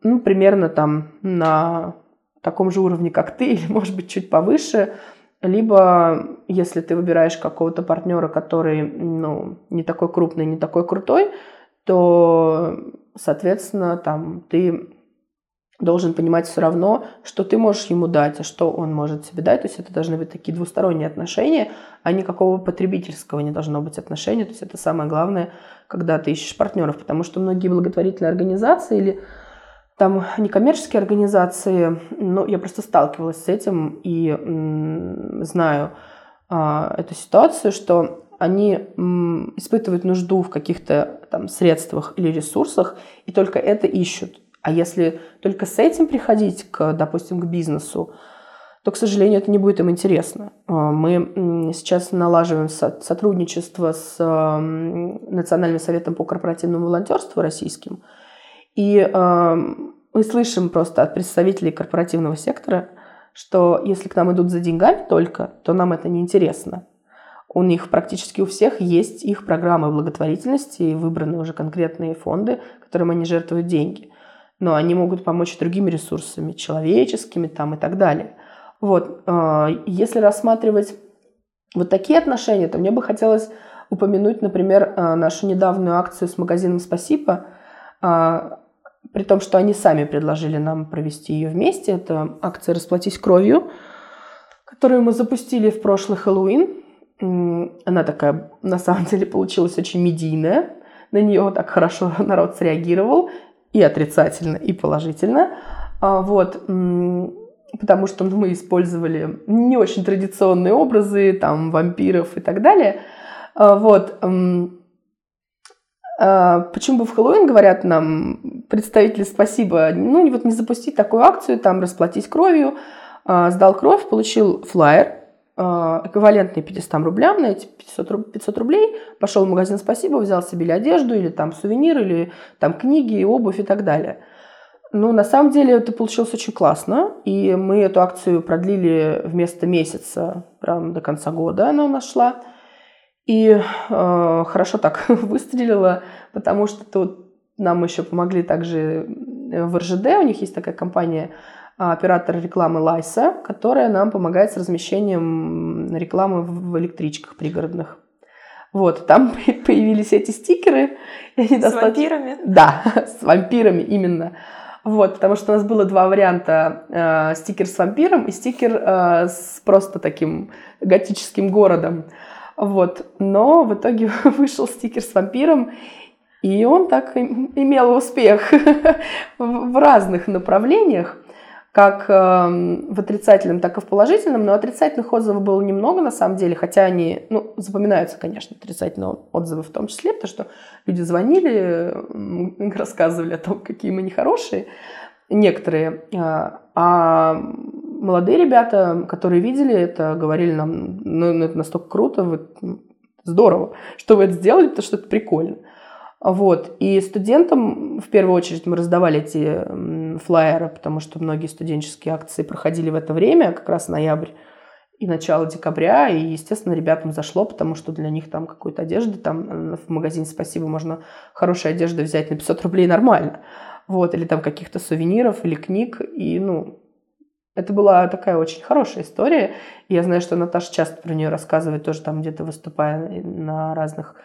ну, примерно там на таком же уровне, как ты, или, может быть, чуть повыше. Либо, если ты выбираешь какого-то партнера, который, ну, не такой крупный, не такой крутой, то, соответственно, там ты должен понимать все равно, что ты можешь ему дать, а что он может тебе дать. То есть это должны быть такие двусторонние отношения, а никакого потребительского не должно быть отношения. То есть это самое главное, когда ты ищешь партнеров, потому что многие благотворительные организации или там некоммерческие организации, ну, я просто сталкивалась с этим и м, знаю а, эту ситуацию, что они м, испытывают нужду в каких-то там средствах или ресурсах, и только это ищут. А если только с этим приходить, к, допустим, к бизнесу, то, к сожалению, это не будет им интересно. Мы сейчас налаживаем сотрудничество с Национальным советом по корпоративному волонтерству российским, и э, мы слышим просто от представителей корпоративного сектора, что если к нам идут за деньгами только, то нам это неинтересно. У них практически у всех есть их программы благотворительности и выбраны уже конкретные фонды, которым они жертвуют деньги. Но они могут помочь другими ресурсами, человеческими там, и так далее. Вот, э, если рассматривать вот такие отношения, то мне бы хотелось упомянуть, например, э, нашу недавнюю акцию с магазином «Спасибо», э, при том, что они сами предложили нам провести ее вместе. Это акция «Расплатись кровью», которую мы запустили в прошлый Хэллоуин. Она такая, на самом деле, получилась очень медийная. На нее так хорошо народ среагировал. И отрицательно, и положительно. Вот. потому что ну, мы использовали не очень традиционные образы, там, вампиров и так далее. Вот. Почему бы в Хэллоуин, говорят нам представители «Спасибо», ну, вот не запустить такую акцию, там, расплатись кровью. Сдал кровь, получил флаер, эквивалентный пятистам рублям, на эти пятьсот рублей, пошел в магазин «Спасибо», взял себе или одежду, или там сувенир, или там книги, обувь и так далее. Ну, на самом деле, это получилось очень классно, и мы эту акцию продлили вместо месяца, прям до конца года она у нас шла. И э, хорошо так выстрелила, потому что тут нам еще помогли также в эр жэ дэ, у них есть такая компания, оператор рекламы Лайса, которая нам помогает с размещением рекламы в электричках пригородных. Вот, там появились эти стикеры. С достаточно... вампирами? Да, с вампирами именно. Вот, потому что у нас было два варианта: э, стикер с вампиром и стикер э, с просто таким готическим городом. Вот, но в итоге вышел стикер с вампиром, и он так имел успех в разных направлениях, как в отрицательном, так и в положительном. Но отрицательных отзывов было немного, на самом деле, хотя они, ну, запоминаются, конечно, отрицательные отзывы в том числе, потому что люди звонили, рассказывали о том, какие мы нехорошие, некоторые, а молодые ребята, которые видели это, говорили нам, ну, это настолько круто, вы... здорово, что вы это сделали, потому что это прикольно. Вот. И студентам, в первую очередь, мы раздавали эти флаеры, потому что многие студенческие акции проходили в это время, как раз ноябрь и начало декабря, и, естественно, ребятам зашло, потому что для них там какую-то одежду, там в магазине «Спасибо» можно хорошую одежду взять на пятьсот рублей нормально, вот, или там каких-то сувениров, или книг, и, ну... Это была такая очень хорошая история. Я знаю, что Наташа часто про нее рассказывает, тоже там где-то выступая на разных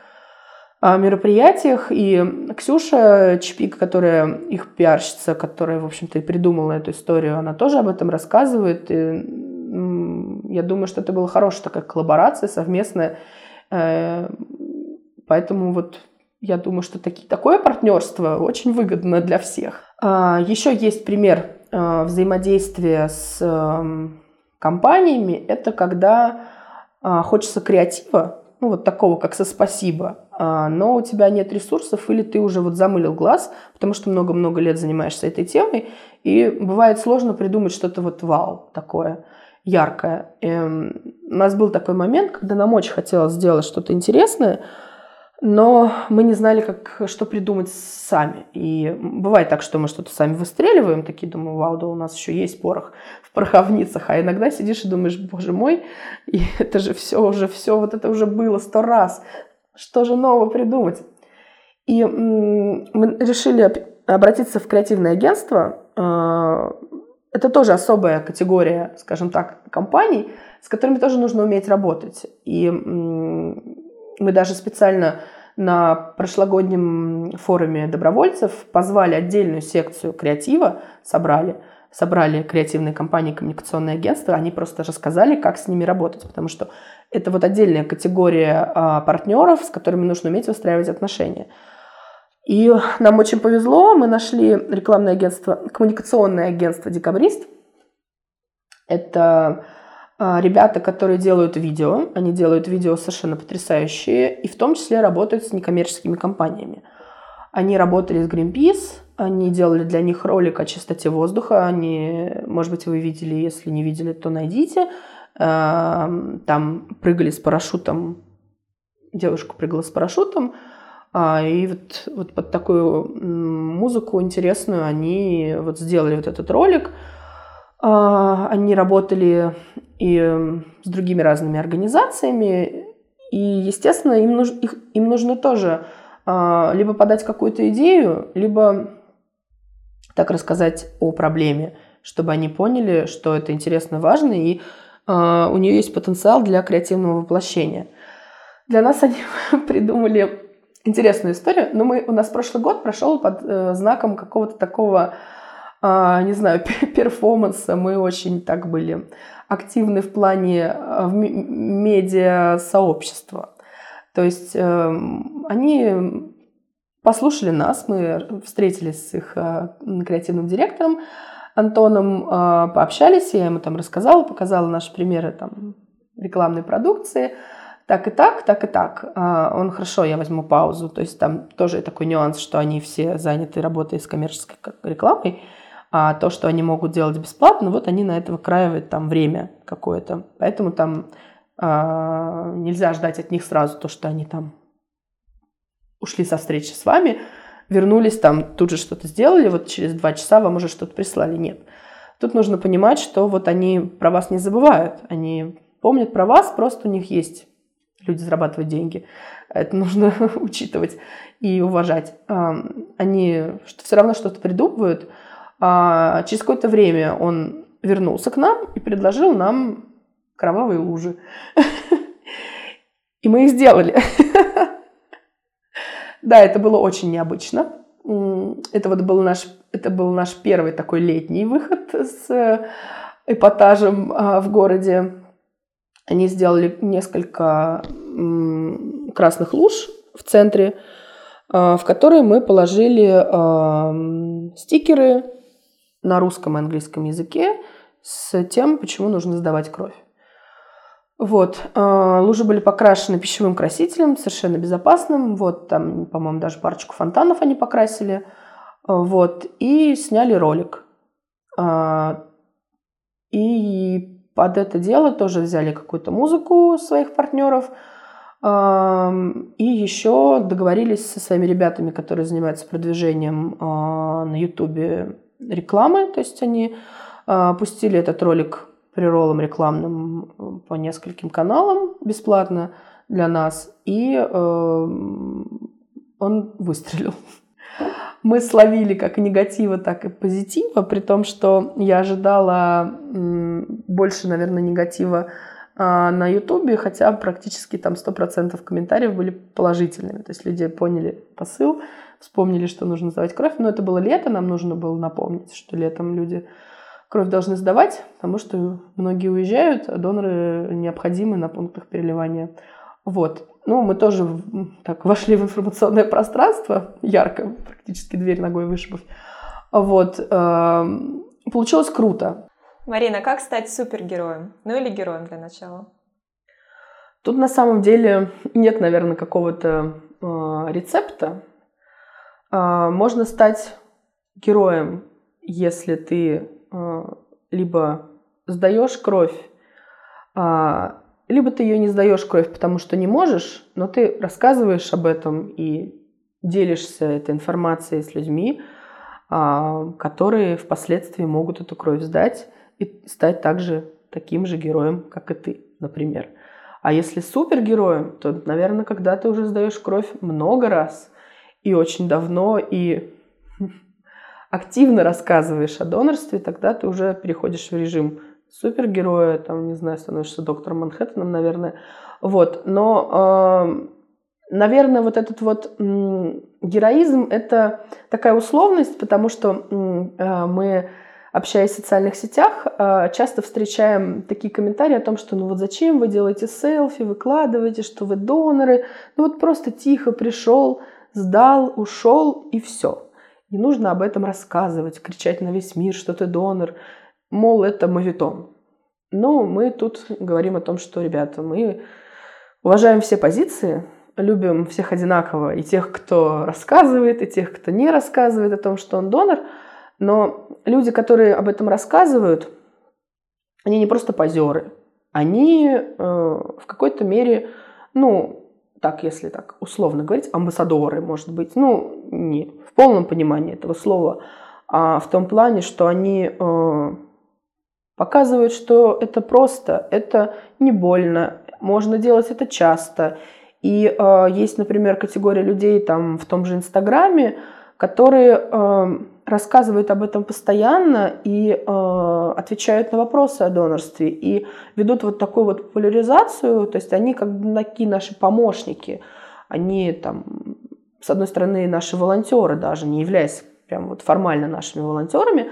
мероприятиях. И Ксюша Чпик, которая их пиарщица, которая, в общем-то, и придумала эту историю, она тоже об этом рассказывает. И я думаю, что это была хорошая такая коллаборация совместная. Поэтому вот я думаю, что такое партнерство очень выгодно для всех. Еще есть пример взаимодействие с компаниями, это когда хочется креатива, ну вот такого, как со «Спасибо», но у тебя нет ресурсов или ты уже вот замылил глаз, потому что много-много лет занимаешься этой темой, и бывает сложно придумать что-то вот вау такое, яркое. И у нас был такой момент, когда нам очень хотелось сделать что-то интересное, но мы не знали, как, что придумать сами. И бывает так, что мы что-то сами выстреливаем, такие, думаю, вау, да у нас еще есть порох в пороховницах. А иногда сидишь и думаешь, боже мой, и это же все уже, все вот это уже было сто раз. Что же нового придумать? И мы решили обратиться в креативное агентство. Это тоже особая категория, скажем так, компаний, с которыми тоже нужно уметь работать. И... Мы даже специально на прошлогоднем форуме добровольцев позвали отдельную секцию креатива, собрали, собрали креативные компании, коммуникационные агентства, они просто рассказали, как с ними работать, потому что это вот отдельная категория а, партнеров, с которыми нужно уметь выстраивать отношения. И нам очень повезло, мы нашли рекламное агентство, коммуникационное агентство «Декабрист». Это... Ребята, которые делают видео, они делают видео совершенно потрясающие и в том числе работают с некоммерческими компаниями. Они работали с Greenpeace, они делали для них ролик о чистоте воздуха, они, может быть, вы видели, если не видели, то найдите. Там прыгали с парашютом, девушка прыгала с парашютом, и вот, вот под такую музыку интересную они вот сделали вот этот ролик. Они работали и с другими разными организациями, и, естественно, им, нуж, их, им нужно тоже а, либо подать какую-то идею, либо так рассказать о проблеме, чтобы они поняли, что это интересно, важно, и а, у нее есть потенциал для креативного воплощения. Для нас они придумали интересную историю, но мы, у нас прошлый год прошел под э, знаком какого-то такого... не знаю, перформанса, мы очень так были активны в плане медиа-сообщества. То есть они послушали нас, мы встретились с их креативным директором, Антоном э, пообщались, я ему там рассказала, показала наши примеры там, рекламной продукции. Так и так, так и так. Э, он, хорошо, я возьму паузу. То есть там тоже такой нюанс, что они все заняты работой с коммерческой рекламой, а то, что они могут делать бесплатно, вот они на это выкраивают там время какое-то. Поэтому там э, нельзя ждать от них сразу то, что они там ушли со встречи с вами, вернулись, там тут же что-то сделали, вот через два часа вам уже что-то прислали. Нет. Тут нужно понимать, что вот они про вас не забывают. Они помнят про вас, просто у них есть люди зарабатывают деньги. Это нужно учитывать и уважать. Они все равно что-то придумывают. Через какое-то время он вернулся к нам и предложил нам кровавые лужи. И мы их сделали. Да, это было очень необычно. Это вот был наш, это был наш первый такой летний выход с эпатажем в городе. Они сделали несколько красных луж в центре, в которые мы положили стикеры на русском и английском языке с тем, почему нужно сдавать кровь. Вот, лужи были покрашены пищевым красителем, совершенно безопасным. Вот, там, по-моему, даже парочку фонтанов они покрасили. Вот, и сняли ролик. И под это дело тоже взяли какую-то музыку своих партнеров. И еще договорились со своими ребятами, которые занимаются продвижением на Ютубе рекламы. То есть они пустили этот ролик преролом рекламным по нескольким каналам бесплатно для нас, и э, он выстрелил. Мы словили как негатива, так и позитива, при том, что я ожидала э, больше, наверное, негатива э, на Ютубе, хотя практически там сто процентов комментариев были положительными. То есть люди поняли посыл, вспомнили, что нужно сдавать кровь, но это было лето, нам нужно было напомнить, что летом люди кровь должны сдавать, потому что многие уезжают, а доноры необходимы на пунктах переливания. Вот. Ну, мы тоже так вошли в информационное пространство, ярко, практически дверь ногой вышибов. Вот. Получилось круто. Марина, как стать супергероем? Ну или героем для начала? Тут на самом деле нет, наверное, какого-то э, рецепта. Э, можно стать героем, если ты либо сдаешь кровь, либо ты ее не сдаешь кровь, потому что не можешь, но ты рассказываешь об этом и делишься этой информацией с людьми, которые впоследствии могут эту кровь сдать и стать также таким же героем, как и ты, например. А если супергероем, то, наверное, когда ты уже сдаешь кровь много раз и очень давно, и активно рассказываешь о донорстве, тогда ты уже переходишь в режим супергероя, там, не знаю, становишься доктором Манхэттеном, наверное. Вот. Но, э, наверное, вот этот вот э, героизм – это такая условность, потому что э, мы, общаясь в социальных сетях, э, часто встречаем такие комментарии о том, что ну вот зачем вы делаете селфи, выкладываете, что вы доноры. Ну вот просто тихо пришел, сдал, ушел и все. Не нужно об этом рассказывать, кричать на весь мир, что ты донор. Мол, это моветон. Но мы тут говорим о том, что, ребята, мы уважаем все позиции, любим всех одинаково. И тех, кто рассказывает, и тех, кто не рассказывает о том, что он донор. Но люди, которые об этом рассказывают, они не просто позеры. Они э, в какой-то мере, ну, так, если так условно говорить, амбассадоры, может быть, ну, не в полном понимании этого слова, а в том плане, что они э, показывают, что это просто, это не больно, можно делать это часто. И э, есть, например, категория людей там, в том же Инстаграме, которые э, рассказывают об этом постоянно и э, отвечают на вопросы о донорстве и ведут вот такую вот популяризацию, то есть они как бы такие наши помощники, они там, с одной стороны, наши волонтеры даже, не являясь прям вот формально нашими волонтерами,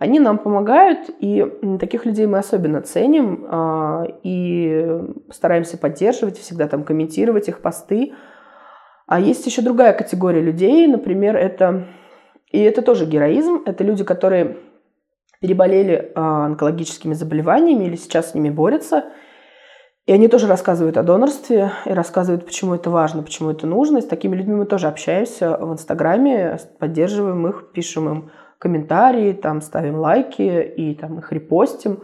они нам помогают, и таких людей мы особенно ценим э, и стараемся поддерживать, всегда там комментировать их посты. А есть еще другая категория людей, например, это... И это тоже героизм. Это люди, которые переболели онкологическими заболеваниями или сейчас с ними борются. И они тоже рассказывают о донорстве и рассказывают, почему это важно, почему это нужно. И с такими людьми мы тоже общаемся в Инстаграме, поддерживаем их, пишем им комментарии, там, ставим лайки и там, их репостим.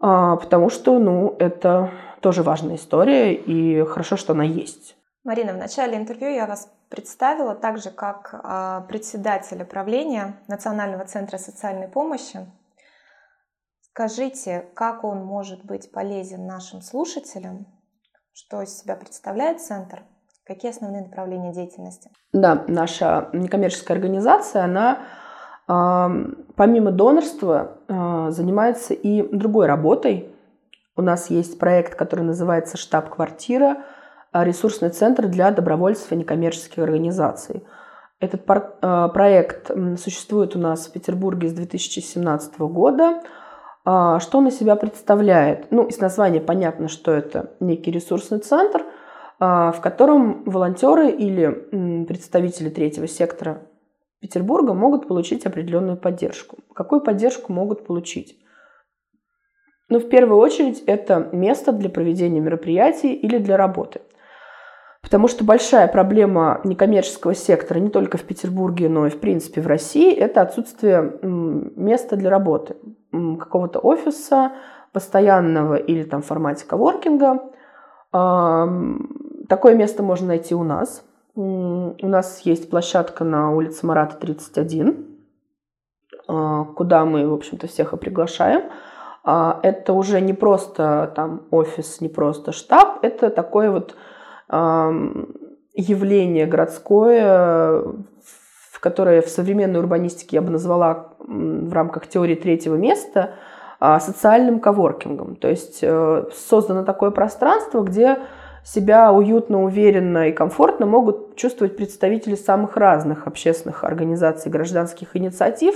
Потому что ну, это тоже важная история, и хорошо, что она есть. Марина, в начале интервью я вас представила также как председателя правления Национального центра социальной помощи. Скажите, как он может быть полезен нашим слушателям? Что из себя представляет центр? Какие основные направления деятельности? Да, наша некоммерческая организация, она помимо донорства занимается и другой работой. У нас есть проект, который называется «Штаб-квартира», ресурсный центр для добровольцев и некоммерческих организаций. Этот проект существует у нас в Петербурге с две тысячи семнадцатого года. Что он из себя представляет? Ну, из названия понятно, что это некий ресурсный центр, в котором волонтеры или представители третьего сектора Петербурга могут получить определенную поддержку. Какую поддержку могут получить? Ну, в первую очередь, это место для проведения мероприятий или для работы. Потому что большая проблема некоммерческого сектора не только в Петербурге, но и, в принципе, в России – это отсутствие места для работы, какого-то офиса, постоянного или там в формате коворкинга. Такое место можно найти у нас. У нас есть площадка на улице Марата, тридцать один, куда мы, в общем-то, всех и приглашаем. Это уже не просто там офис, не просто штаб, это такое вот явление городское, которое в современной урбанистике я бы назвала в рамках теории третьего места социальным коворкингом. То есть создано такое пространство, где себя уютно, уверенно и комфортно могут чувствовать представители самых разных общественных организаций, гражданских инициатив,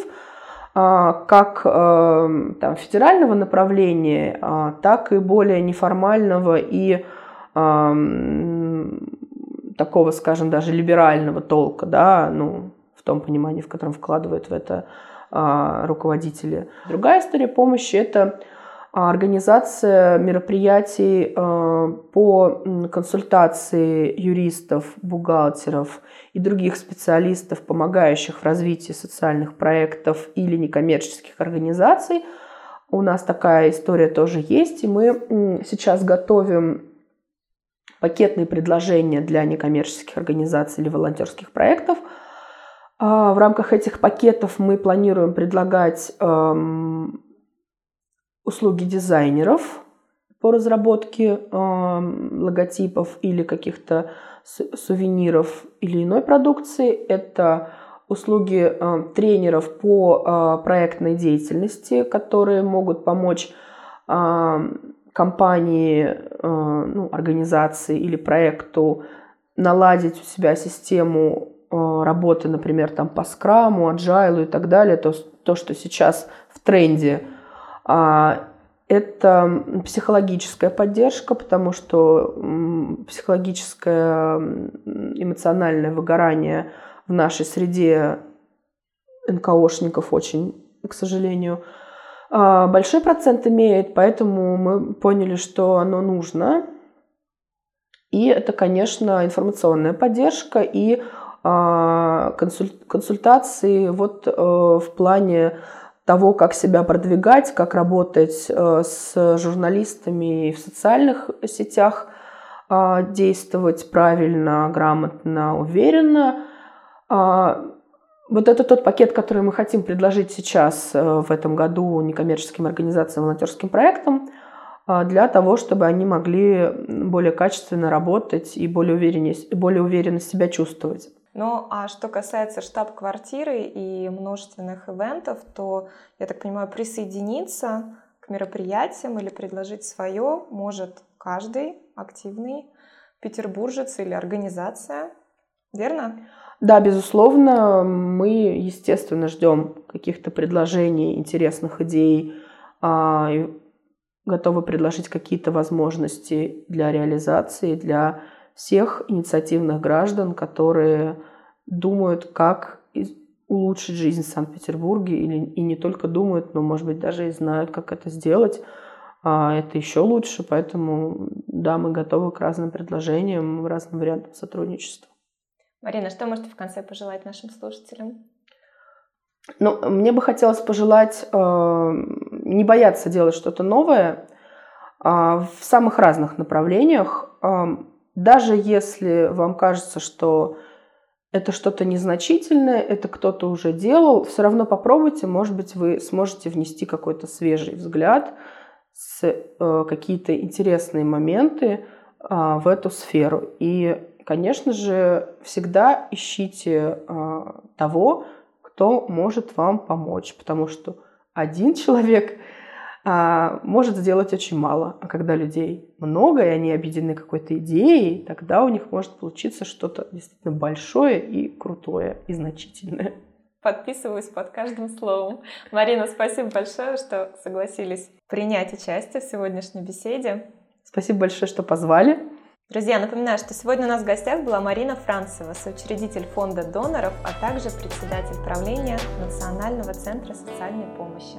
как там, федерального направления, так и более неформального и такого, скажем, даже либерального толка, да, ну, в том понимании, в котором вкладывают в это руководители. Другая история помощи – это организация мероприятий по консультации юристов, бухгалтеров и других специалистов, помогающих в развитии социальных проектов или некоммерческих организаций. У нас такая история тоже есть, и мы сейчас готовим пакетные предложения для некоммерческих организаций или волонтерских проектов. В рамках этих пакетов мы планируем предлагать услуги дизайнеров по разработке э, логотипов или каких-то сувениров или иной продукции. Это услуги э, тренеров по э, проектной деятельности, которые могут помочь э, компании, э, ну, организации или проекту наладить у себя систему э, работы, например, там, по скраму, аджайлу и так далее. То, то, что сейчас в тренде. Это психологическая поддержка, потому что психологическое эмоциональное выгорание в нашей среде эн ка о-шников очень, к сожалению, большой процент имеет, поэтому мы поняли, что оно нужно. И это, конечно, информационная поддержка и консультации вот в плане того, как себя продвигать, как работать с журналистами и в социальных сетях, действовать правильно, грамотно, уверенно. Вот это тот пакет, который мы хотим предложить сейчас в этом году некоммерческим организациям, волонтерским проектам, для того, чтобы они могли более качественно работать и более увереннее, более уверенно себя чувствовать. Ну, а что касается штаб-квартиры и множественных ивентов, то, я так понимаю, присоединиться к мероприятиям или предложить свое может каждый активный петербуржец или организация, верно? Да, безусловно, мы, естественно, ждем каких-то предложений, интересных идей, готовы предложить какие-то возможности для реализации, для всех инициативных граждан, которые думают, как улучшить жизнь в Санкт-Петербурге или, и не только думают, но, может быть, даже и знают, как это сделать. А это еще лучше, поэтому, да, мы готовы к разным предложениям, разным вариантам сотрудничества. Марина, что можете в конце пожелать нашим слушателям? Ну, мне бы хотелось пожелать э, не бояться делать что-то новое э, в самых разных направлениях. Э, даже если вам кажется, что это что-то незначительное, это кто-то уже делал, все равно попробуйте, может быть, вы сможете внести какой-то свежий взгляд, с, э, какие-то интересные моменты э, в эту сферу. И, конечно же, всегда ищите э, того, кто может вам помочь, потому что один человек а, может сделать очень мало, а когда людей много, и они объединены какой-то идеей, тогда у них может получиться что-то действительно большое и крутое, и значительное. Подписываюсь под каждым словом. Марина, спасибо большое, что согласились принять участие в сегодняшней беседе. Спасибо большое, что позвали. Друзья, напоминаю, что сегодня у нас в гостях была Марина Францева, соучредитель фонда доноров, а также председатель правления Национального центра социальной помощи.